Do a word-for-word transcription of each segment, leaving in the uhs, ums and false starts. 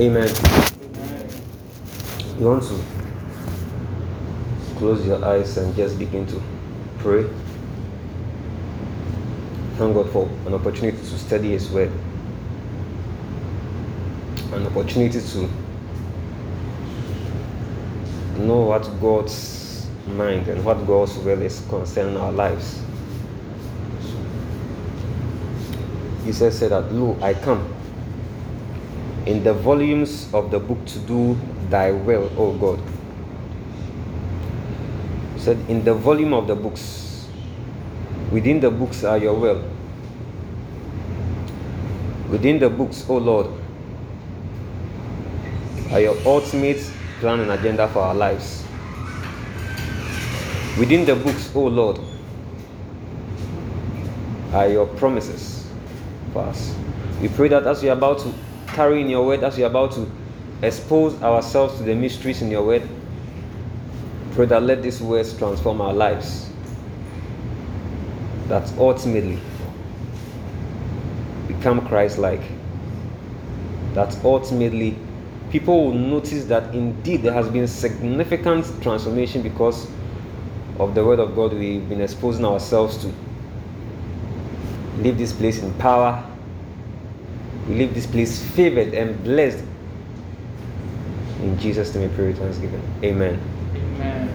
Amen. Amen. You want to close your eyes and just begin to pray. Thank God for an opportunity to study His Word, an opportunity to know what God's mind and what God's will is concerning our lives. Jesus said that, "Lo, I come in the volumes of the book to do thy will, O God." He said, in the volume of the books, within the books are your will. Within the books, O Lord, are your ultimate plan and agenda for our lives. Within the books, O Lord, are your promises for us. We pray that as we are about to carry in your word, as we are about to expose ourselves to the mysteries in your word, pray that let these words transform our lives, that ultimately become Christ-like, that ultimately people will notice that indeed there has been significant transformation because of the word of God we've been exposing ourselves to. Leave this place in power. We leave this place favored and blessed. In Jesus' name we pray with thanksgiving. Amen. Amen.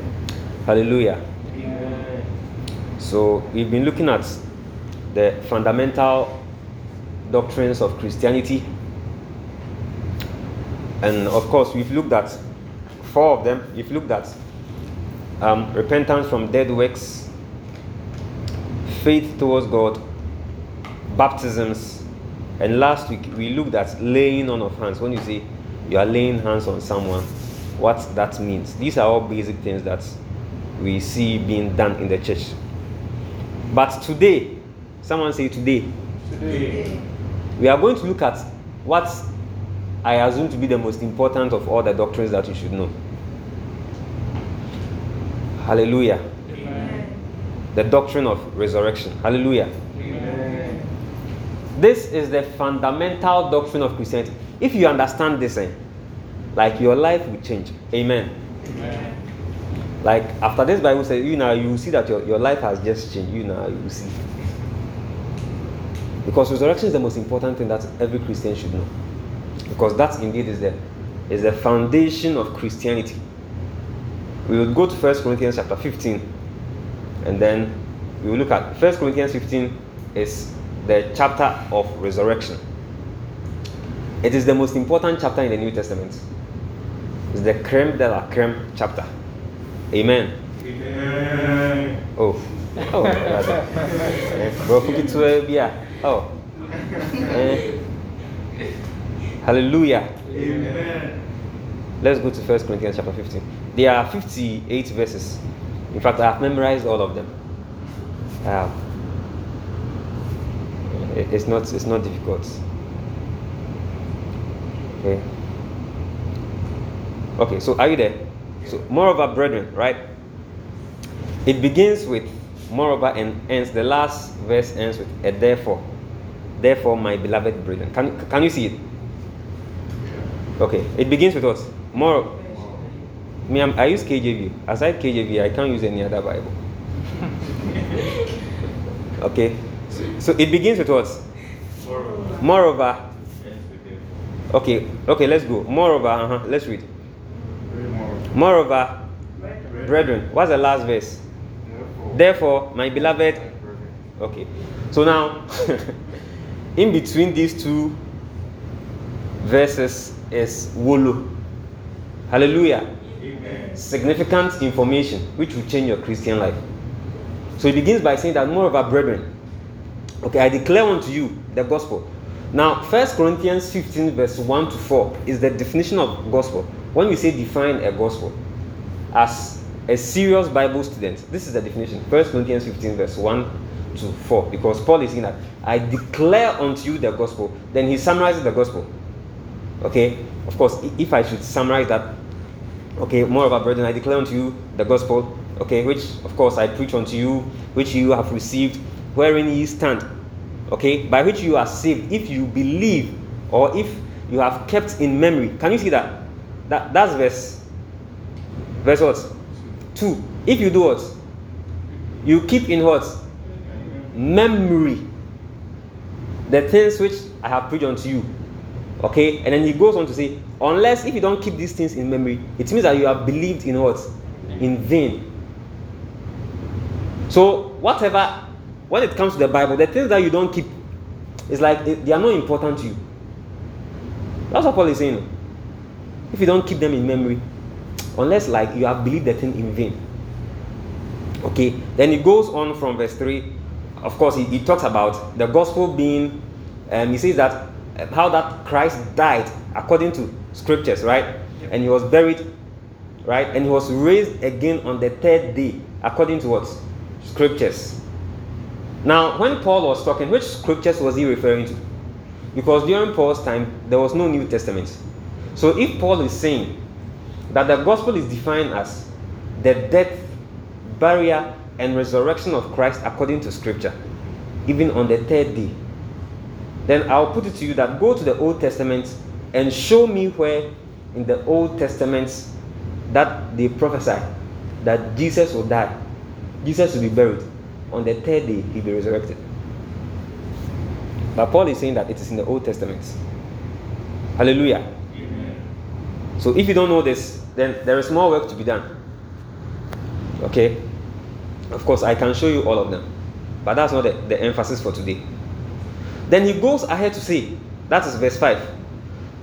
Hallelujah. Amen. So we've been looking at the fundamental doctrines of Christianity. And of course, we've looked at four of them. We've looked at um, repentance from dead works, faith towards God, baptisms, and last week, we looked at laying on of hands. When you say you are laying hands on someone, what that means. These are all basic things that we see being done in the church. But today, someone say today. Today. We are going to look at what I assume to be the most important of all the doctrines that you should know. Hallelujah. Amen. The doctrine of resurrection. Hallelujah. This is the fundamental doctrine of Christianity. If you understand this, eh, like your life will change. Amen. Amen. Like after this Bible says, you know, you will see that your, your life has just changed. You know, you will see. Because resurrection is the most important thing that every Christian should know. Because that indeed is the, is the foundation of Christianity. We will go to First Corinthians chapter fifteen. And then we will look at First Corinthians fifteen is the chapter of resurrection. It is the most important chapter in the New Testament. It's the creme de la creme chapter. Amen. Amen. Oh. Oh. Oh. Hallelujah. Amen. Let's go to First Corinthians chapter fifteen. There are fifty-eight verses. In fact, I have memorized all of them. Wow. It's not it's not difficult. Okay. Okay, so are you there? So moreover, brethren, right? It begins with moreover and ends, the last verse ends with a therefore. Therefore, my beloved brethren. Can can you see it? Okay. It begins with what? More. Me, I'm, I use K J V. Aside K J V, I can't use any other Bible. Okay. So it begins with what? Moreover. Moreover. Okay, okay, let's go. Moreover, uh-huh. Let's read. Moreover, brethren. What's the last verse? Therefore, Therefore my beloved. Okay, so now, in between these two verses is Wolo. Hallelujah. Amen. Significant information which will change your Christian life. So it begins by saying that moreover, brethren. Okay, I declare unto you the gospel. Now, First Corinthians fifteen verse one to four is the definition of gospel. When we say define a gospel, as a serious Bible student, this is the definition. First Corinthians fifteen verse one to four. Because Paul is saying that, I declare unto you the gospel. Then he summarizes the gospel. Okay, of course, if I should summarize that, okay, moreover, brethren, I declare unto you the gospel, okay, which, of course, I preach unto you, which you have received, wherein ye stand, okay, by which you are saved, if you believe, or if you have kept in memory. Can you see that? That that's verse. Verse what? Two. If you do what? You keep in what? Memory. The things which I have preached unto you. Okay? And then he goes on to say, unless if you don't keep these things in memory, it means that you have believed in what? In vain. So whatever, when it comes to the Bible, the things that you don't keep, it's like they, they are not important to you. That's what Paul is saying. If you don't keep them in memory, unless like you have believed the thing in vain. Okay, then it goes on from verse three. Of course, he, he talks about the gospel being, um, he says that how that Christ died according to scriptures, right? And he was buried, right? And he was raised again on the third day according to what? Scriptures. Now, when Paul was talking, which scriptures was he referring to? Because during Paul's time, there was no New Testament. So if Paul is saying that the gospel is defined as the death, burial, and resurrection of Christ according to scripture, even on the third day, then I'll put it to you that go to the Old Testament and show me where in the Old Testament that they prophesy that Jesus will die, Jesus will be buried, on the third day he'll be resurrected. But Paul is saying that it is in the Old Testament. Hallelujah. Amen. So if you don't know this, then there is more work to be done. Okay? Of course, I can show you all of them, but that's not the, the emphasis for today. Then he goes ahead to say, that is verse five,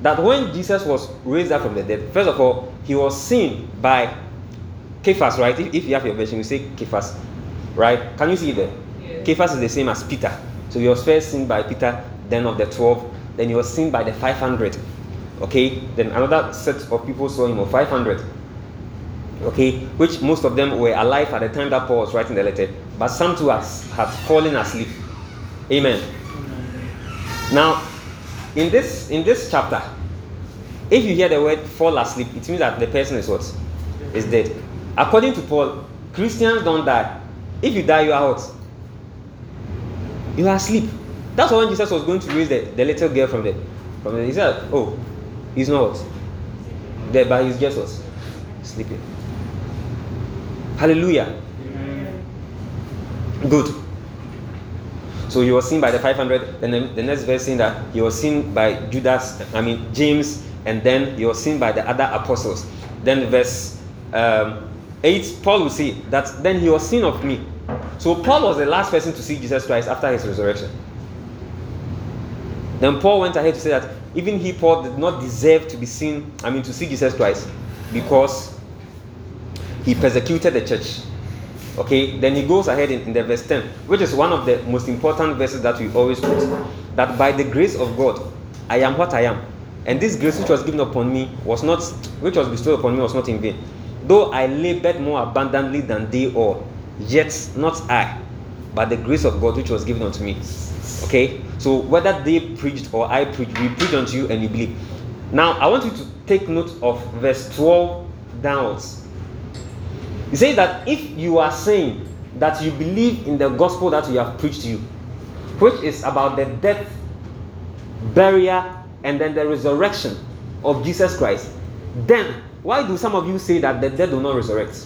that when Jesus was raised up from the dead, first of all, he was seen by Cephas, right? If, if you have your version, you say Cephas, right? Can you see there? Yeah. Cephas is the same as Peter. So he was first seen by Peter, then of the twelve, then he was seen by the five hundred. Okay, then another set of people saw him, of five hundred. Okay, which most of them were alive at the time that Paul was writing the letter, but some to us have fallen asleep. Amen. Now, in this in this chapter, if you hear the word fall asleep, it means that the person is what? Is dead. According to Paul, Christians don't die. If you die, you are out. You are asleep. That's why when Jesus was going to raise the, the little girl from the from the, he said, oh, he's not dead, but he's just was sleeping. Hallelujah. Amen. Good. So he was seen by the five hundred, and then the next verse saying that he was seen by Judas, I mean James, and then he was seen by the other apostles. Then verse um, eight, Paul will say that then he was seen of me. So Paul was the last person to see Jesus Christ after his resurrection. Then Paul went ahead to say that even he, Paul, did not deserve to be seen, I mean to see Jesus Christ, because he persecuted the church. Okay, then he goes ahead in, in the verse ten, which is one of the most important verses that we always put, that by the grace of God, I am what I am. And this grace which was given upon me was not, which was bestowed upon me was not in vain. Though I labored more abundantly than they all, yet not I, but the grace of God which was given unto me. Okay, so whether they preached or I preached, we preach unto you and you believe. Now I want you to take note of verse twelve downwards. He says that if you are saying that you believe in the gospel that we have preached to you, which is about the death, burial, and then the resurrection of Jesus Christ, then why do some of you say that the dead do not resurrect?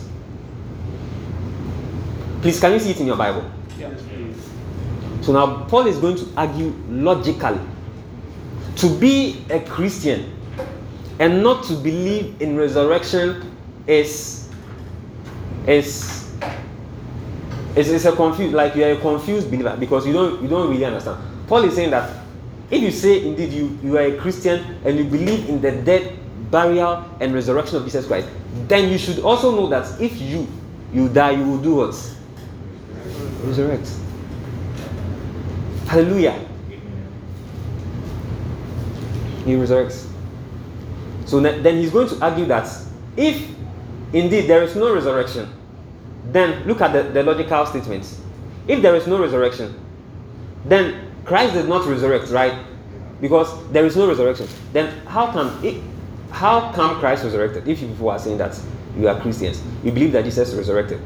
Please, can you see it in your Bible? Yeah. So now Paul is going to argue logically. To be a Christian and not to believe in resurrection is is is, is a confused, like you are a confused believer, because you don't you don't really understand. Paul is saying that if you say indeed you, you are a Christian and you believe in the death, burial, and resurrection of Jesus Christ, then you should also know that if you you die, you will do what? Resurrect. Hallelujah. He resurrects. So then he's going to argue that if indeed there is no resurrection, then look at the, the logical statements. If there is no resurrection, then Christ did not resurrect, right? Because there is no resurrection. Then how can it, how come Christ resurrected? If you people are saying that you are Christians, you believe that Jesus resurrected.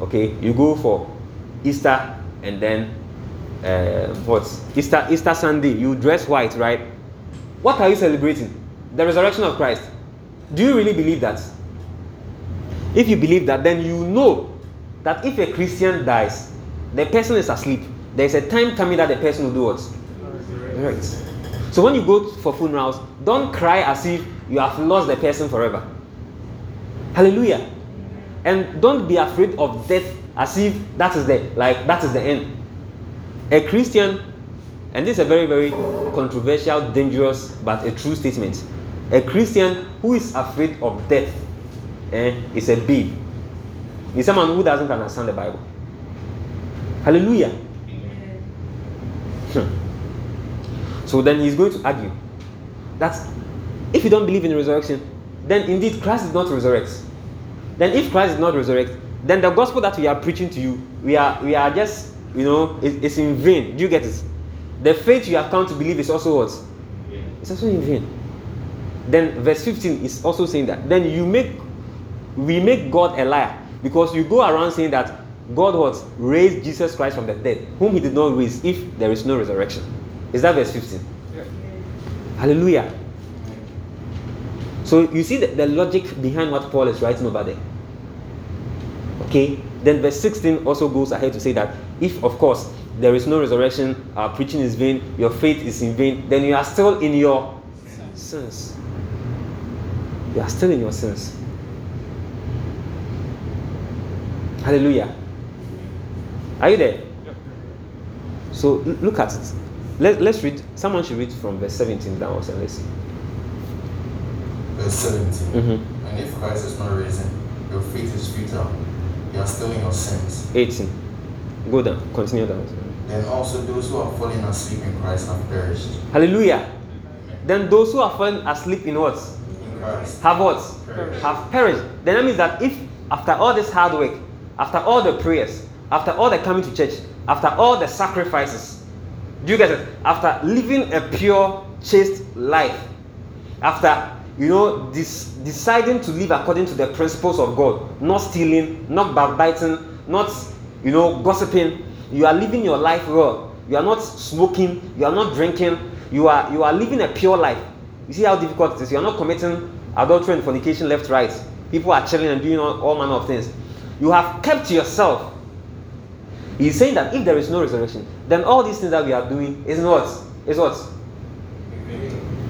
Okay, you go for Easter and then uh, what? Easter Easter Sunday. You dress white, right? What are you celebrating? The resurrection of Christ. Do you really believe that? If you believe that, then you know that if a Christian dies, the person is asleep. There is a time coming that the person will do what? Right. So when you go for funerals, don't cry as if you have lost the person forever. Hallelujah. And don't be afraid of death as if that is the like that is the end. A Christian, and this is a very, very controversial, dangerous, but a true statement. A Christian who is afraid of death eh, is a babe. Is someone who doesn't understand the Bible. Hallelujah. Hmm. So then he's going to argue that if you don't believe in the resurrection, then indeed Christ did not resurrect. Then if Christ did not resurrect, then the gospel that we are preaching to you, we are we are just, you know, it, it's in vain. Do you get it? The faith you have come to believe is also what? Yeah. It's also in vain. Then verse fifteen is also saying that. Then you make, we make God a liar, because you go around saying that God what? Raised Jesus Christ from the dead, whom he did not raise if there is no resurrection. Is that verse fifteen? Yeah. Hallelujah. So you see the, the logic behind what Paul is writing over there. Okay, then verse sixteen also goes ahead to say that if, of course, there is no resurrection, our preaching is vain, your faith is in vain, then you are still in your sins. You are still in your sins. Hallelujah. Are you there? Yep. So look at it. Let, let's read. Someone should read from verse seventeen downwards and let's see. Verse seventeen. Mm-hmm. And if Christ is not risen, your faith is futile. You are still in your sins. eighteen. Go down. Continue down. Then also those who are fallen asleep in Christ have perished. Hallelujah. Amen. Then those who are fallen asleep in what? In Christ. Have what? Perished. Have perished. Then that means that if after all this hard work, after all the prayers, after all the coming to church, after all the sacrifices, do you get it? After living a pure, chaste life, after You know, this deciding to live according to the principles of God, not stealing, not backbiting, not, you know, gossiping. You are living your life well. You are not smoking. You are not drinking. You are you are living a pure life. You see how difficult it is. You are not committing adultery and fornication left, right. People are chilling and doing all, all manner of things. You have kept yourself. He's saying that if there is no resurrection, then all these things that we are doing is what? Is what?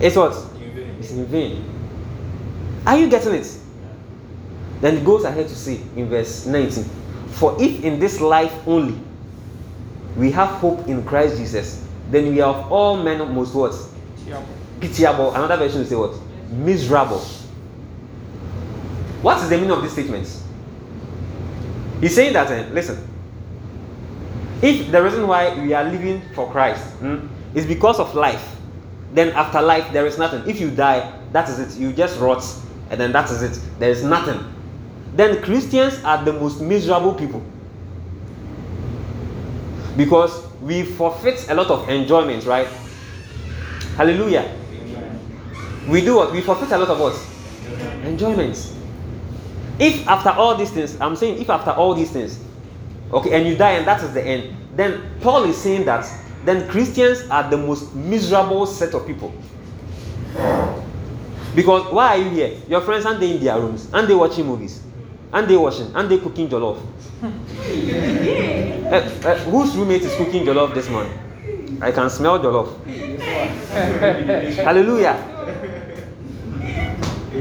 It's what? It's in vain. Are you getting it? Then it goes ahead to say in verse nineteen, for if in this life only we have hope in Christ Jesus, then we are of all men most what? Pitiable. Pitiable. Another version will say what? Miserable. What is the meaning of this statement? He's saying that, eh, listen, if the reason why we are living for Christ hmm, is because of life, then after life there is nothing. If you die, that is it. You just rot, and then that is it. There is nothing. Then Christians are the most miserable people, because we forfeit a lot of enjoyment, right? Hallelujah. We do what? We forfeit a lot of what? Enjoyment. If after all these things, I'm saying if after all these things, okay, and you die and that is the end, then Paul is saying that then Christians are the most miserable set of people. Because why are you here? Your friends, aren't they in their rooms? Aren't they watching movies? Aren't they washing? Aren't they cooking jollof? uh, uh, whose roommate is cooking jollof this morning? I can smell jollof. Hallelujah.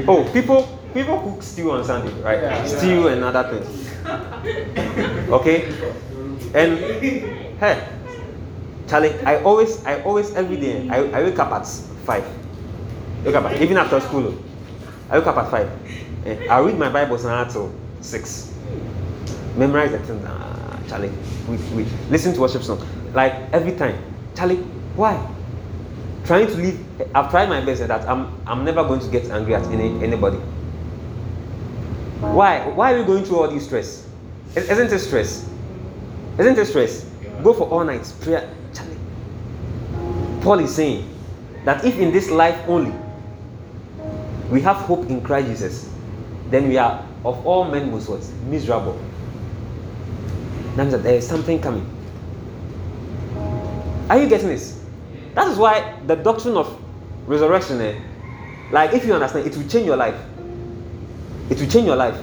Oh, people people cook stew on Sunday, right? Yeah, stew yeah. and other things. Okay? And, hey, Charlie, I always, I always, every day, I, I wake up at five. Wake up at, even after school, I wake up at five. And I read my Bible until six. Memorize the things. Ah, Charlie, wait, wait. Listen to worship song. Like every time, Charlie, why? Trying to live. I've tried my best at that. I'm, I'm never going to get angry at any anybody. Why? Why are we going through all this stress? Isn't it stress? Isn't it stress? Go for all night prayer. Charlie. Paul is saying that if in this life only we have hope in Christ Jesus, then we are of all men most what? Miserable. That means that there is something coming. Are you getting this? That is why the doctrine of Resurrection, eh? Like, if you understand, it will change your life. It will change your life.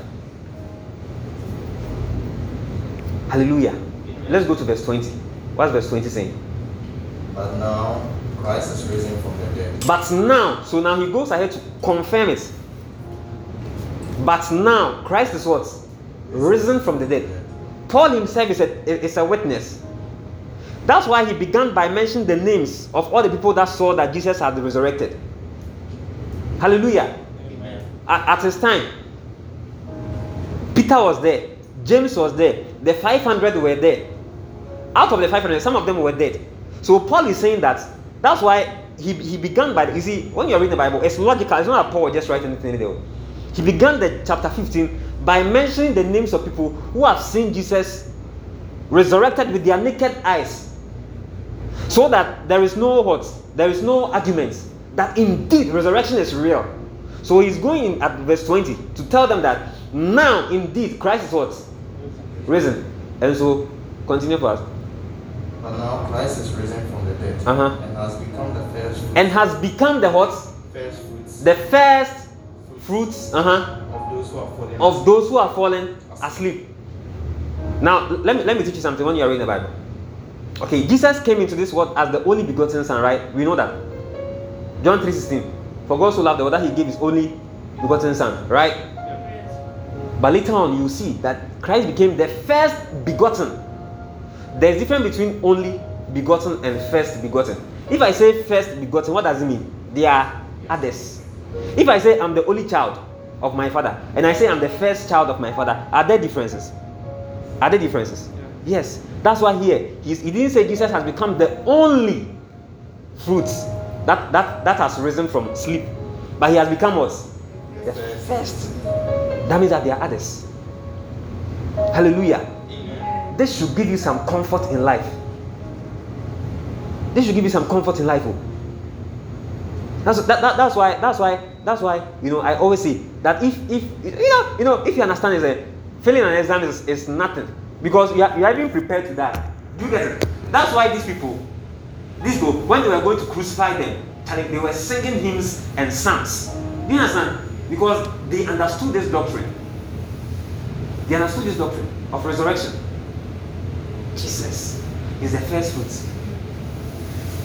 Hallelujah. Amen. Let's go to verse twenty. What's verse twenty saying? But now Christ is risen from the dead. But now, so now he goes ahead to confirm it. But now Christ is what? Risen from the dead. Paul himself is a, is a witness. That's why he began by mentioning the names of all the people that saw that Jesus had resurrected. Hallelujah. Amen. At, at his time, Peter was there. James was there. The five hundred were there. Out of the five hundred, some of them were dead. So Paul is saying that. That's why he, he began by... You see, when you're reading the Bible, it's logical. It's not that Paul just writing anything there. He began the chapter fifteen by mentioning the names of people who have seen Jesus resurrected with their naked eyes. So that there is no what? There is no argument that indeed resurrection is real. So he's going in at verse twenty to tell them that now indeed Christ is what? Risen. And so, continue for us. But now Christ is risen from the dead, uh-huh. and has become the first fruits. And has become the what? First fruits. The first fruits uh-huh. of those who are fallen, of those who are fallen asleep. Now, let me, let me teach you something when you are reading the Bible. Okay, Jesus came into this world as the only begotten Son, right? We know that. John three sixteen. For God so loved the world that he gave his only begotten Son, right? But later on, you see that Christ became the first begotten. There's a difference between only begotten and first begotten. If I say first begotten, what does it mean? They are others. If I say I'm the only child of my father, and I say I'm the first child of my father, are there differences? Are there differences? Yeah. Yes. That's why here he didn't say Jesus has become the only fruit that, that, that has risen from sleep. But he has become what? The first. That means that there are others. Hallelujah. Amen. This should give you some comfort in life. This should give you some comfort in life. Oh. That's that, that that's why that's why that's why you know I always say that if if you know you know if you understand is a failing an exam is, is nothing, because you are, you are even prepared to die. Do you get it? That's why these people, these people, when they were going to crucify them, they were singing hymns and psalms. Do you understand? Because they understood this doctrine. They understood this doctrine of resurrection. Jesus is the first fruit.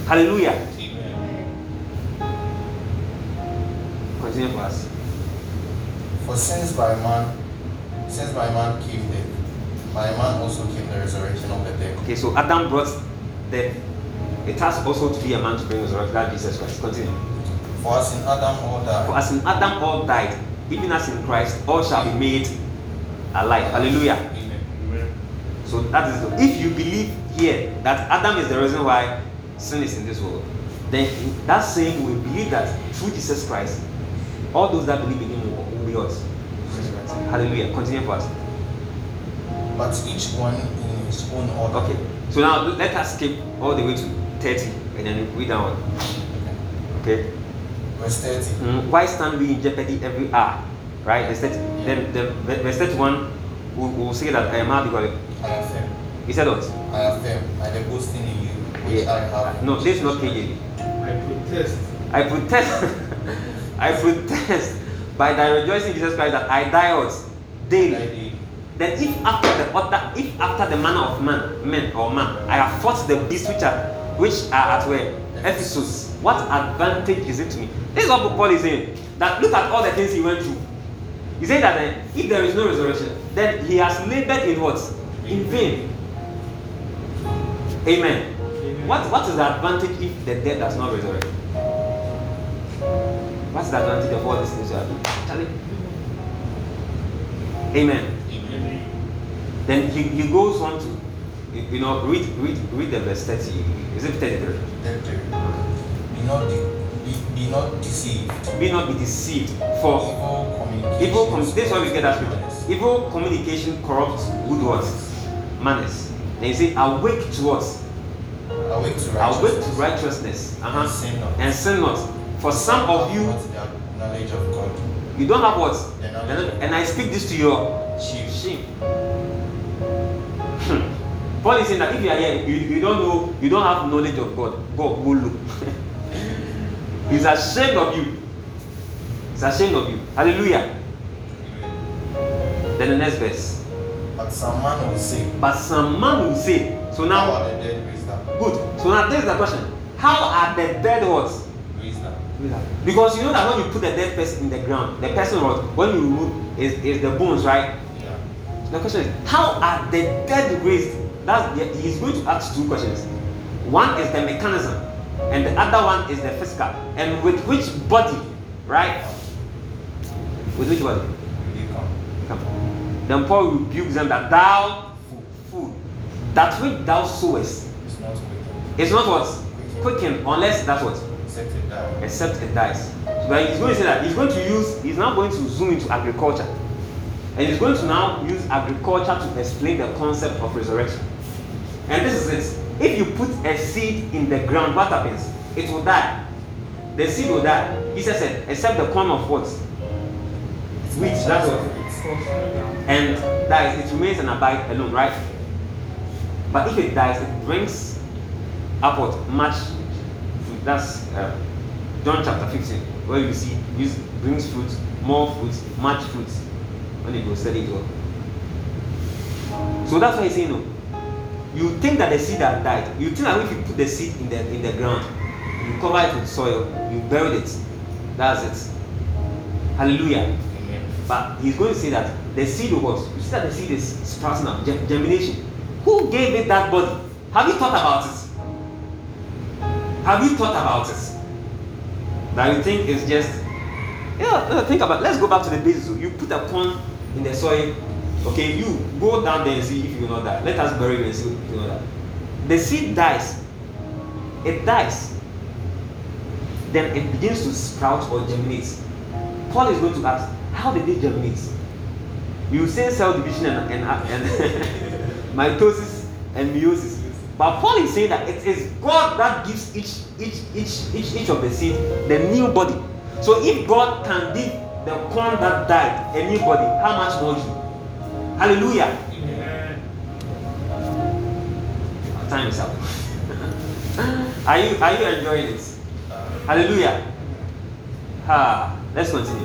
Hallelujah. Amen. Continue for us. For since by man Since by man came death, by man also came the resurrection of the dead. Okay, so Adam brought death. It has also to be a man to bring resurrection. That Jesus Christ. Continue. For as in Adam all died. For as in Adam all died, even as in Christ, all shall be made alive. Hallelujah. Amen. Amen. So that is the, if you believe here that Adam is the reason why sin is in this world, then that same will believe that through Jesus Christ, all those that believe in him will be yours. Hallelujah. Continue for us. But each one in his own order. Okay. So now let us skip all the way to thirty and then read down. Okay. Verse thirty. Mm, why stand we in jeopardy every hour? Right? Verse thirty. Yeah. Then, then verse thirty-one will we'll say that I am not because I affirm. He said what? I affirm. I the boasting in you, which yeah. I have. No, this is not K J V. I protest. I protest. I protest. By thy rejoicing Jesus Christ that I die out daily. Then if after the order, if after the manner of man, men or man, I have fought the beasts which are which are at where? Ephesus. What advantage is it to me? This is what Paul is saying. That look at all the things he went through. He said that then, if there is no resurrection, then he has labored in what? In vain. Amen. Amen. What what is the advantage if the dead does not resurrect? What's the advantage of all these things you are doing? Charlie? Amen. Amen. Then he, he goes on to, you know, read read read the verse thirty. Is it thirty-three? thirty-three. Be not de- be, be not deceived. Be not be deceived. For evil communication. Evil com- this is why we get that scripture. Evil communication corrupts good words, manners. Then you say, awake to us. Awake to righteousness. Awake to righteousness. Uh-huh. And sin not. And sin not. For some of you, knowledge of God. You don't have what? And I speak this to your sheep. sheep. Hmm. Paul is saying that if you are here, you, you don't know, you don't have knowledge of God. God will look. He's ashamed of you. He's ashamed of you. Hallelujah. Then the next verse. But someone will say. But someone will say. So now. How are the dead raised up? Good. So now this is the question. How are the dead what? Raised up. Because you know that when you put the dead person in the ground, the person what? When you remove is is the bones, right? Yeah. The question is, how are the dead raised? That's he's going to ask two questions. One is the mechanism, and the other one is the physical. And with which body, right? With which body? Then Paul rebukes them that thou fool, that which thou sowest is not quickened. It's not what? Quickened, unless that's what? Except it dies. Except it dies. So that he's going to say that he's going to use, he's now going to zoom into agriculture. And he's going to now use agriculture to explain the concept of resurrection. And this is it. If you put a seed in the ground, what happens? It will die. The seed will die. He said, except the corn of what? Which that's what? And dies, it remains and abide alone, right? But if it dies, it brings up what? Much fruit. That's uh, John chapter fifteen, where you see it brings fruit, more fruit, much fruit. When it goes, study it all. So that's why he's saying, no. You think that the seed has died. You think that if you put the seed in the in the ground, you cover it with soil, you bury it. That's it. Hallelujah. But he's going to say that the seed was, you see that the seed is sprouting up, germination. Who gave it that body? Have you thought about it? Have you thought about it? That you think is just, yeah, think about it. Let's go back to the basics. You put a corn in the soil, okay, you go down there and see if you know that. Let us bury you and see if you know that. The seed dies. It dies. Then it begins to sprout or germinate. Paul is going to ask, how did they germinate? You say cell division and, and, and mitosis and meiosis. But Paul is saying that it is God that gives each each each each each of the seed the new body. So if God can give the corn that died a new body, how much more you? Hallelujah. Amen. Our time is up. are you are you enjoying it? Hallelujah. Ha. Let's continue.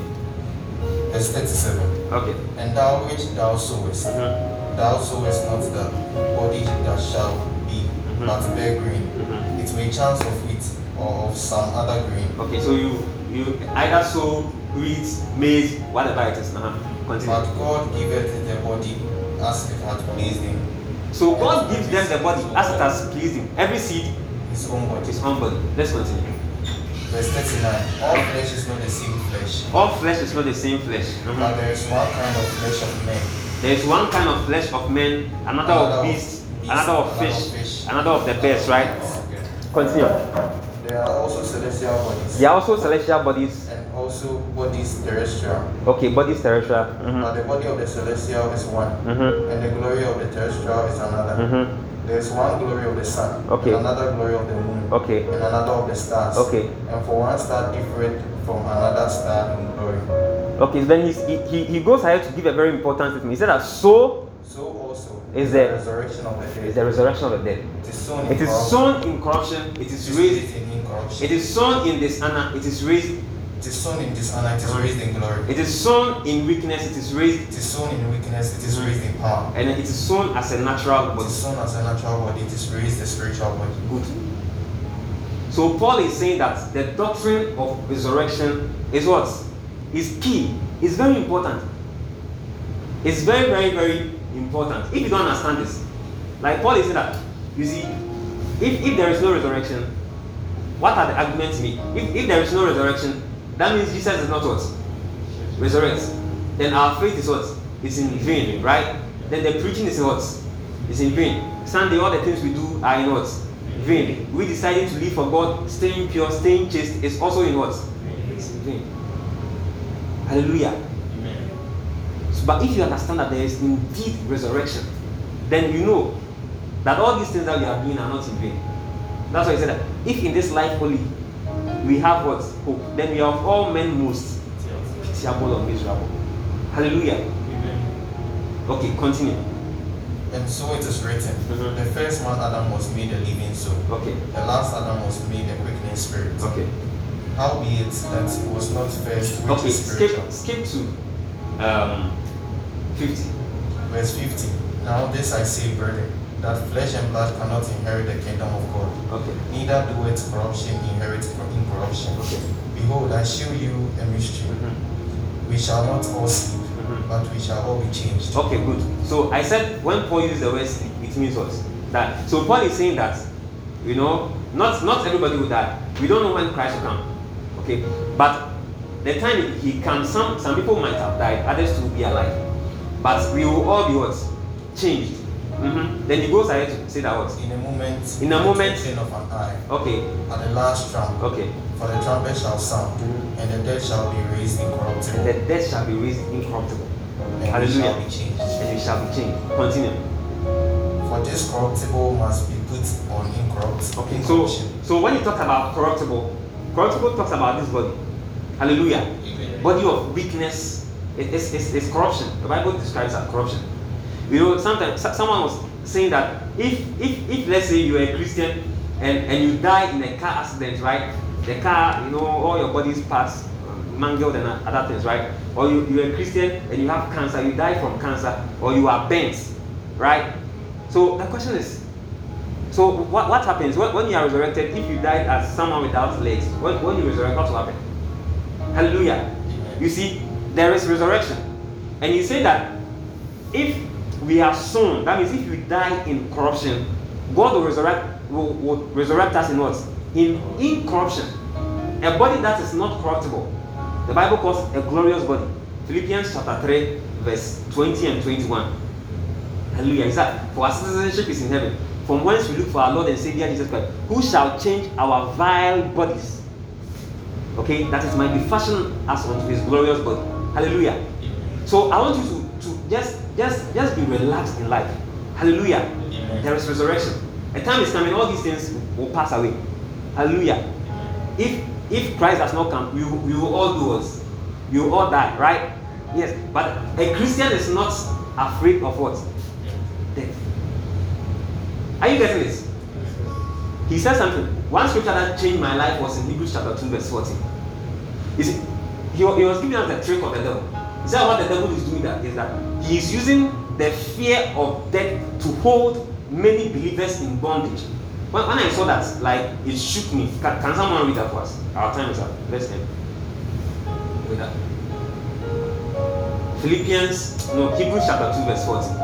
Verse thirty-seven. Okay. And thou which thou sowest, mm-hmm. thou sowest not the body that shall be, mm-hmm. but bare grain. Mm-hmm. It may chance of wheat or of some other grain. Okay, so you you either sow wheat, maize, whatever it is. Uh-huh. Continue. But God giveth the body as it hath pleased him. So and God gives them the body as it hath pleased him. Every seed is own body. His own body. Let's continue. Verse thirty-nine. All flesh is not the same flesh. All flesh is not the same flesh. Mm-hmm. But there is one kind of flesh of men. There is one kind of flesh of men, another, another of beasts, beast, another of fish, another of, fish, another of the birds, right? Okay. Continue. There are also celestial bodies. There are also celestial bodies. And also bodies terrestrial. Okay, bodies terrestrial. Mm-hmm. But the body of the celestial is one, mm-hmm. and the glory of the terrestrial is another. Mm-hmm. There is one glory of the sun, okay. and another glory of the moon, okay. and another of the stars, okay. and for one star different from another star in glory. Okay, so then he's, he, he he goes ahead to give a very important statement. He said that so, so also is the resurrection of the dead. Is the resurrection of the dead. It is sown in, it is sown in corruption. It is raised in incorruption. It is sown in dishonor. It is raised. It is sown in dishonor. It is raised in glory. It is sown in weakness. It is raised. It is sown in weakness. It is raised in power. And it is sown as a natural body. It is sown as a natural body. It is raised a spiritual body. Good. So Paul is saying that the doctrine of resurrection is what? Is key. It's very important. It's very, very, very important. If you don't understand this, like Paul is saying that, you see, if if there is no resurrection, what are the arguments made? If if there is no resurrection. That means Jesus is not what? Resurrected. Then our faith is what? It's in vain, right? Then the preaching is what? It's in vain. Sunday, all the things we do are in what? Vain. We deciding to live for God, staying pure, staying chaste, is also in what? It's in vain. Hallelujah. Amen. So, but if you understand that there is indeed resurrection, then you know that all these things that we are doing are not in vain. That's why he said that if in this life only we have what? Hope. Then we are of all men most pitiable or miserable. Hallelujah. Amen. Okay, continue. And so it is written, mm-hmm. the first man Adam was made a living soul. Okay. The last Adam was made a quickening spirit. Okay. Howbeit that it was not fair to which is spiritual. Skip, skip to um, fifty. Verse fifty. Now this I say, brethren, that flesh and blood cannot inherit the kingdom of God. Okay. Neither doeth corruption inherit incorruption. Okay. Behold, I show you a mystery. Mm-hmm. We shall not all sleep, mm-hmm. but we shall all be changed. Okay, good. So I said when Paul used the word sleep, it means what? That. So Paul is saying that, you know, not not everybody will die. We don't know when Christ will come. Okay, but the time he comes, some some people might have died, others will be alive. But we will all be what? Changed. Mm-hmm. Then he goes ahead to say that what? In a moment. In a moment. Of an eye. Okay. At the last trump. Okay. For the trumpet shall sound, mm-hmm. and the dead shall be raised incorruptible. And the dead shall be raised incorruptible. And Hallelujah. We shall be changed. And we shall be changed. Continue. For this corruptible must be put on incorruptible. Okay. So, so when you talk about corruptible, corruptible talks about this body. Hallelujah. Amen. Body of weakness. It is it's, it's corruption. The Bible describes that corruption. You know, sometimes someone was saying that if if if let's say you are a Christian and, and you die in a car accident, right? The car, you know, all your body's parts mangled and other things, right? Or you, you are a Christian and you have cancer, you die from cancer, or you are bent, right? So the question is, so what, what happens when, when you are resurrected? If you died as someone without legs, when, when you resurrect, what will happen? Hallelujah. You see, there is resurrection. And you say that if we are sown, that means if we die in corruption, God will resurrect, will, will resurrect us in what? In incorruption. A body that is not corruptible. The Bible calls a glorious body. Philippians chapter three, verse twenty and twenty-one. Hallelujah. Exactly. For our citizenship is in heaven, from whence we look for our Lord and Savior Jesus Christ, who shall change our vile bodies. Okay, that is might be fashioned as unto his glorious body. Hallelujah. Amen. So I want you to, to just just just be relaxed in life. Hallelujah. Amen. There is resurrection. A time is coming, all these things will pass away. Hallelujah. Amen. If if Christ does not come, we we will all do us. We will all die, right? Yes. But a Christian is not afraid of what? Death. Are you getting this? He said something. One scripture that changed my life was in Hebrews chapter two, verse fourteen. You see, he, he was giving us the trick of the devil. He said what the devil is doing that is that he is using the fear of death to hold many believers in bondage. When, when I saw that, like, it shook me. Can, can someone read that for us? Our time is up. Let's end. Read that. Philippians, no, Hebrews chapter two, verse fourteen.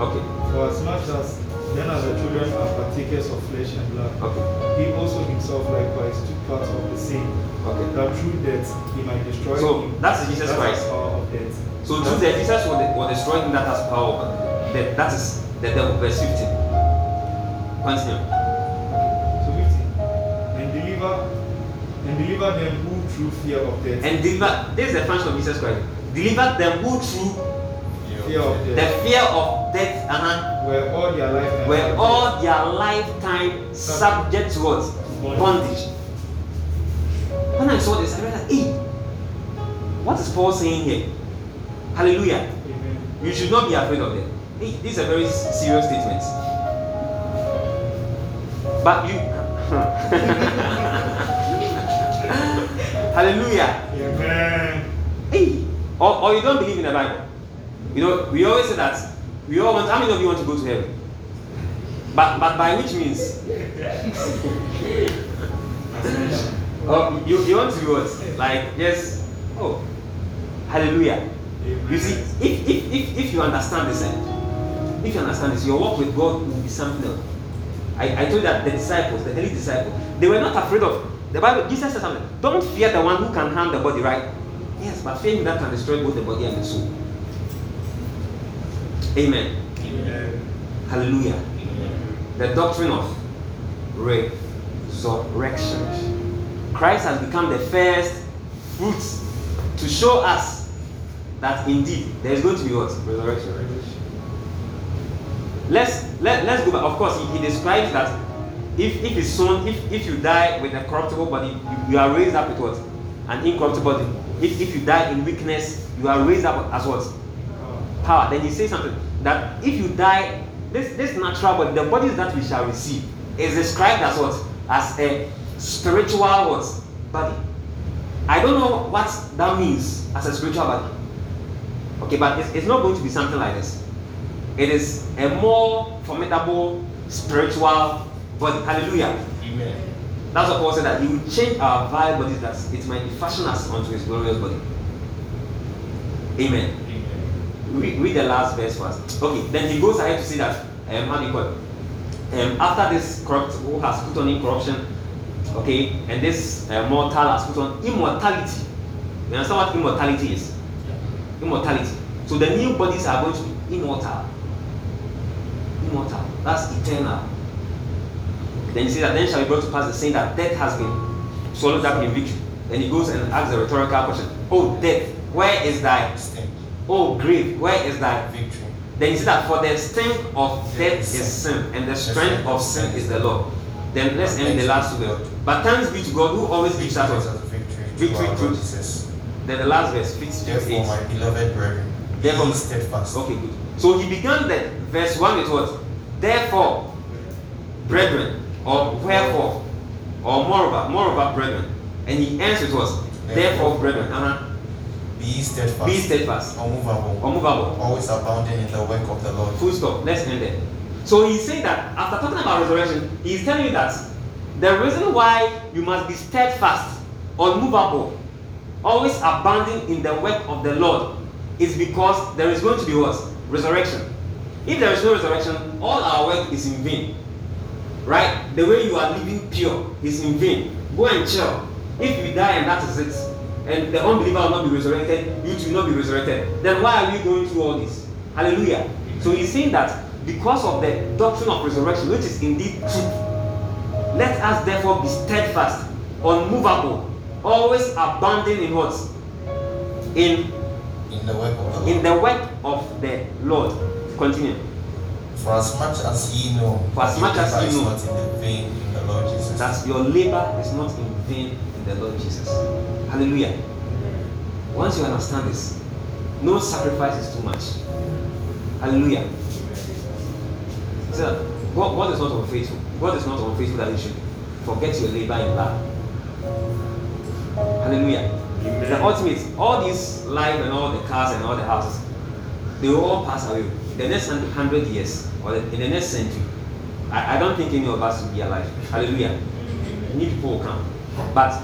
Okay. For as much as then as the children are partakers of flesh and blood, okay, he also himself likewise took part of the same, okay, that through death he might destroy. So him, that's Jesus that Christ. Power of death. So through death, Jesus will, will destroy him that has power over death. That is the devil. Verse fifteen. Continue. Okay. So fifteen. And deliver, and deliver them who through fear of death. And deliver. This is the function of Jesus Christ. Deliver them who through. Fear of death. The fear of death, uh-huh, were all their lifetime, were all their lifetime subject to what? Bondage. When I saw this, I realized, hey, what is Paul saying here? Hallelujah. Amen. You should not be afraid of death. Hey, this is a very serious statement. But you, hallelujah. Amen. Hey, or, or you don't believe in the Bible. You know, we always say that we all want. How many of you want to go to heaven? But but by which means? Oh, you, you want to go like yes. Oh, hallelujah! Amen. You see, if if if if you understand this, if you understand this, your walk with God will be something else. I, I told you that the disciples, the early disciples, they were not afraid of the Bible. Jesus said something. Don't fear the one who can harm the body, right? Yes, but fear him that can destroy both the body and the soul. Amen. Amen. Hallelujah. Amen. The doctrine of resurrection. Christ has become the first fruit to show us that indeed there is going to be what? Resurrection. Let's let, let's go back. Of course, he, he describes that if if it's sown, if, if you die with a corruptible body, you, you are raised up with what? An incorruptible body. If if you die in weakness, you are raised up as what? Power. Then he says something that if you die, this this natural body, the bodies that we shall receive, is described as what? As a spiritual what? Body. I don't know what that means as a spiritual body. Okay, but it's, it's not going to be something like this. It is a more formidable spiritual body. Hallelujah. Amen. That's what Paul said, that he will change our vile bodies that it might fashion us unto his glorious body. Amen. Amen. Read, read the last verse first. Okay, then he goes ahead to say that, um, how do you call it? Um, after this corrupt, who has put on incorruption, okay, and this uh, mortal has put on immortality. You understand what immortality is? Immortality. So the new bodies are going to be immortal. Immortal. That's eternal. Then he says that then shall be brought to pass the saying that death has been swallowed up in victory. Then he goes and asks a rhetorical question. Oh death, where is thy stink? Oh grave, where is thy victory? Then he says that for the stink of death is sin, and the strength of sin is the law. Then let's end the last two verses. But thanks be to God who always gives us victory through Jesus. Then the last verse, fifty-eight. My beloved brethren, therefore steadfast. Okay, good. So he began that verse one with what? Therefore, brethren. Or wherefore, or moreover, moreover, brethren. And he ends with us, therefore, brethren. Uh-huh. Be steadfast. Be steadfast. Unmovable. Unmovable. Always abounding in the work of the Lord. Full stop. Let's end there. So he's saying that after talking about resurrection, he's telling you that the reason why you must be steadfast, unmovable, always abounding in the work of the Lord is because there is going to be what? Resurrection. If there is no resurrection, all our work is in vain. Right? The way you are living pure is in vain. Go and chill. If you die and that is it, and the unbeliever will not be resurrected, you will not be resurrected, then why are we going through all this? Hallelujah. So he's saying that because of the doctrine of resurrection, which is indeed truth, let us therefore be steadfast, unmovable, always abounding in what? In, in, the, work of the in the work of the Lord. Continue. For as much as ye know, for as much as ye know, not in vain in the Lord Jesus. That your labor is not in vain in the Lord Jesus. Hallelujah. Once you understand this, no sacrifice is too much. Hallelujah. So God, God is not unfaithful. God is not unfaithful that you should forget your labor in love. Hallelujah. The ultimate, all these life and all the cars and all the houses, they will all pass away. The next hundred years, or in the next century, I, I don't think any of us will be alive. Hallelujah. New people will come. But,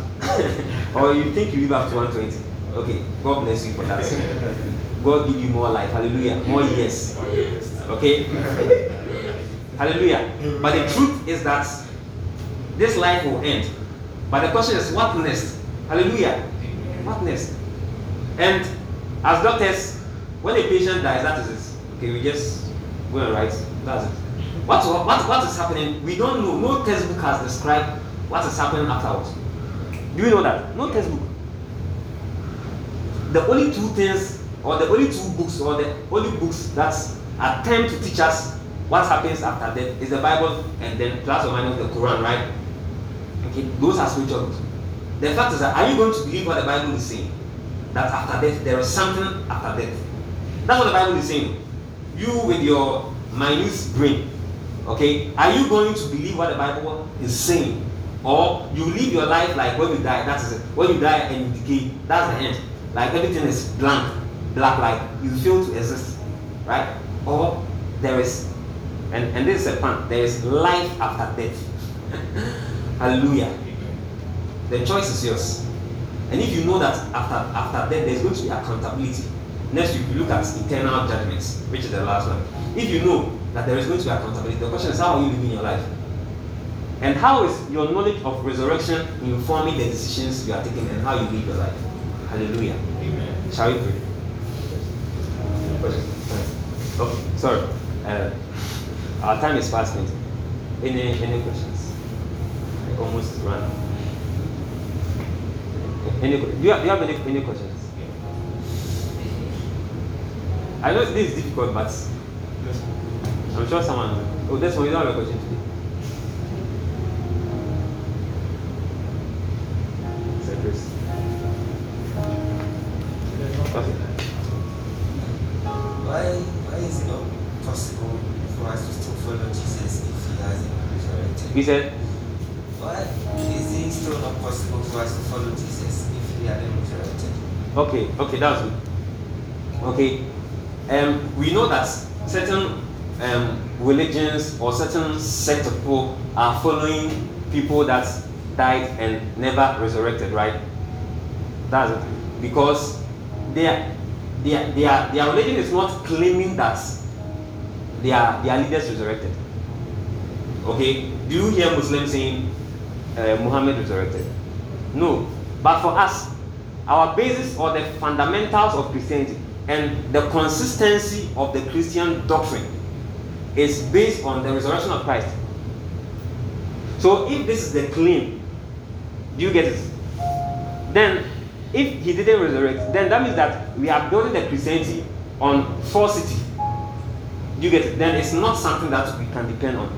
or you think you live up to one twenty. Okay, God bless you for that. God give you more life. Hallelujah. More years. Okay? Hallelujah. But the truth is that this life will end. But the question is, what next? Hallelujah. What next? And as doctors, when a patient dies, that is it. Okay, we just go and write. That's it. What, what, what is happening? We don't know. No textbook has described what is happening afterwards. Do you know that? No textbook. The only two things, or the only two books, or the only books that attempt to teach us what happens after death is the Bible and then plus or minus the Quran, right? Okay, those are spiritual books. The fact is that are you going to believe what the Bible is saying? That after death, there is something after death. That's what the Bible is saying. You with your minute brain, okay, are you going to believe what the Bible is saying? Or you live your life like when you die, that is it. When you die and you decay, that's the end. Like everything is blank, black, like you fail to exist, right? Or there is, and, and this is a point, there is life after death. Hallelujah. The choice is yours. And if you know that after, after death, there's going to be accountability. Next, you look at eternal judgments, which is the last one. If you know that there is going to be accountability, the question is, how are you living your life? And how is your knowledge of resurrection informing the decisions you are taking and how you live your life? Hallelujah. Amen. Shall we pray? Okay, sorry. Uh, our time is fast spent. Any, any questions? I almost ran out. Any, do you have, do you have any, any questions? I know this is difficult, but I'm sure someone. Oh, that's one. You don't have a question today. Sir Chris. Okay. Why, why is it not possible for us to still follow Jesus if he hasn't resurrected? He said. Why is it to Jesus if he hadn't resurrected. Okay, okay, that's good. Okay, um, we know that certain um, religions or certain sects of people are following people that died and never resurrected, right? That's it. Because their their their their religion is not claiming that their their leaders resurrected. Okay, do you hear Muslims saying uh, Muhammad resurrected? No, but for us, our basis or the fundamentals of Christianity and the consistency of the Christian doctrine is based on the resurrection of Christ. So if this is the claim, do you get it? Then if he didn't resurrect, then that means that we are building the Christianity on falsity. Do you get it? Then it's not something that we can depend on.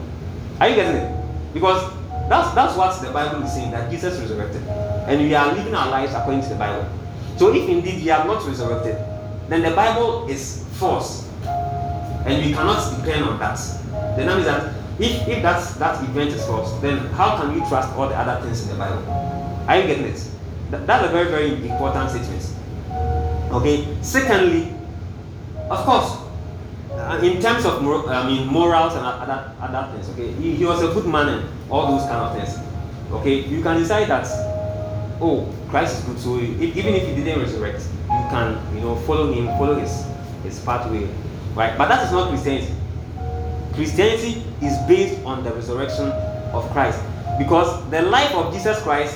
Are you getting it? Because that's that's what the Bible is saying, that Jesus resurrected. And we are living our lives according to the Bible. So if indeed we are not resurrected, then the Bible is false. And we cannot depend on that. Then that means that if, if that's, that event is false, then how can we trust all the other things in the Bible? Are you getting it? That's a very, very important statement. Okay. Secondly, of course, in terms of mor- I mean morals and other other things. Okay. He, he was a good man and all those kind of things. Okay. You can decide that, oh, Christ is good. So if, even if he didn't resurrect, you can you know follow him, follow his his pathway, right? But that is not Christianity. Christianity is based on the resurrection of Christ, because the life of Jesus Christ,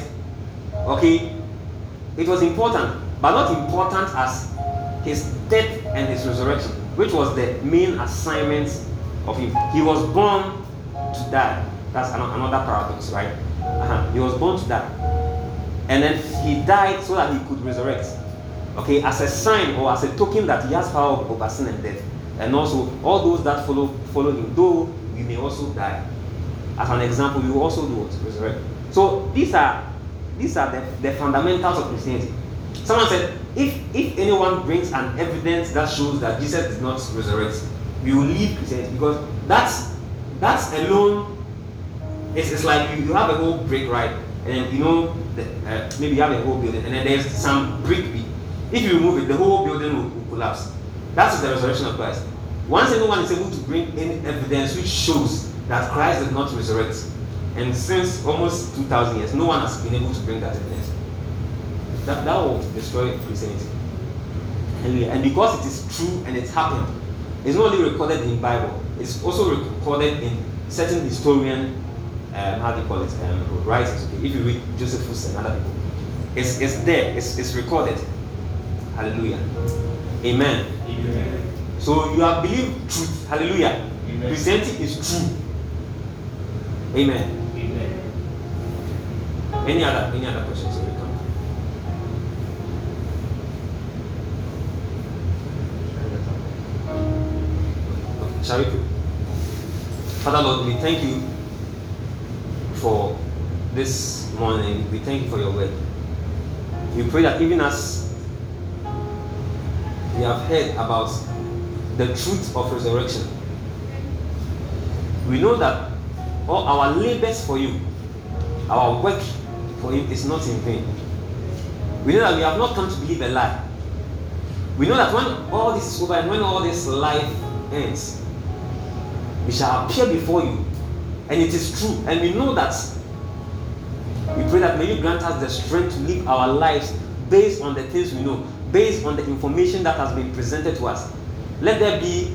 okay, it was important, but not important as his death and his resurrection, which was the main assignment of him. He was born to die. That's another paradox, right? Uh-huh. He was born to die. And then he died so that he could resurrect, okay, as a sign or as a token that he has power over sin and death. And also, all those that follow follow him, though we may also die. As an example, we will also do what? Resurrect. So these are These are the, the fundamentals of Christianity. Someone said, if if anyone brings an evidence that shows that Jesus did not resurrect, we will leave Christianity, because that's that's alone. It's, it's like you, you have a whole brick, right? And you know, the, uh, maybe you have a whole building, and then there's some brick. If you remove it, the whole building will, will collapse. That's the resurrection of Christ. Once anyone is able to bring any evidence which shows that Christ did not resurrect, and since almost two thousand years, no one has been able to bring that evidence. That, that will destroy Christianity. And, and because it is true and it's happened, it's not only recorded in the Bible, it's also recorded in certain historian, um, how do you call it, um, writers. Okay? If you read Josephus and other people, it's, it's there, it's, it's recorded. Hallelujah. Amen. Amen. So you have believed truth. Hallelujah. Amen. Christianity is true. Amen. Any other, any other questions? Will come. Shall we pray? Father Lord, we thank you for this morning. We thank you for your word. We pray that even as we have heard about the truth of resurrection, we know that all our labors for you, our work, for him is not in vain. We know that we have not come to believe a lie. We know that when all this is over and when all this life ends, we shall appear before you, and it is true. And we know that. We pray that may you grant us the strength to live our lives based on the things we know, based on the information that has been presented to us. Let there be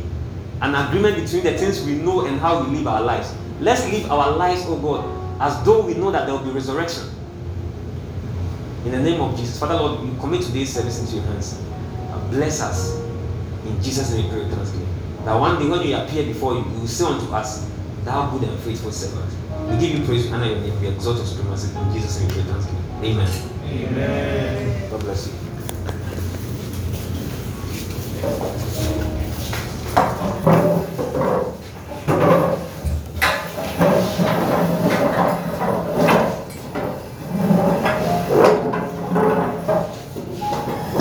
an agreement between the things we know and how we live our lives. Let's live our lives, oh God, as though we know that there will be resurrection. In the name of Jesus, Father Lord, we commit today's service into your hands. Bless us. In Jesus' name we pray with thanksgiving. That one day when we appear before you, you will say unto us, thou good and faithful servant. We give you praise, we honor your name, we exalt your supremacy. In Jesus' name we pray with thanksgiving. Amen. Amen. God bless you.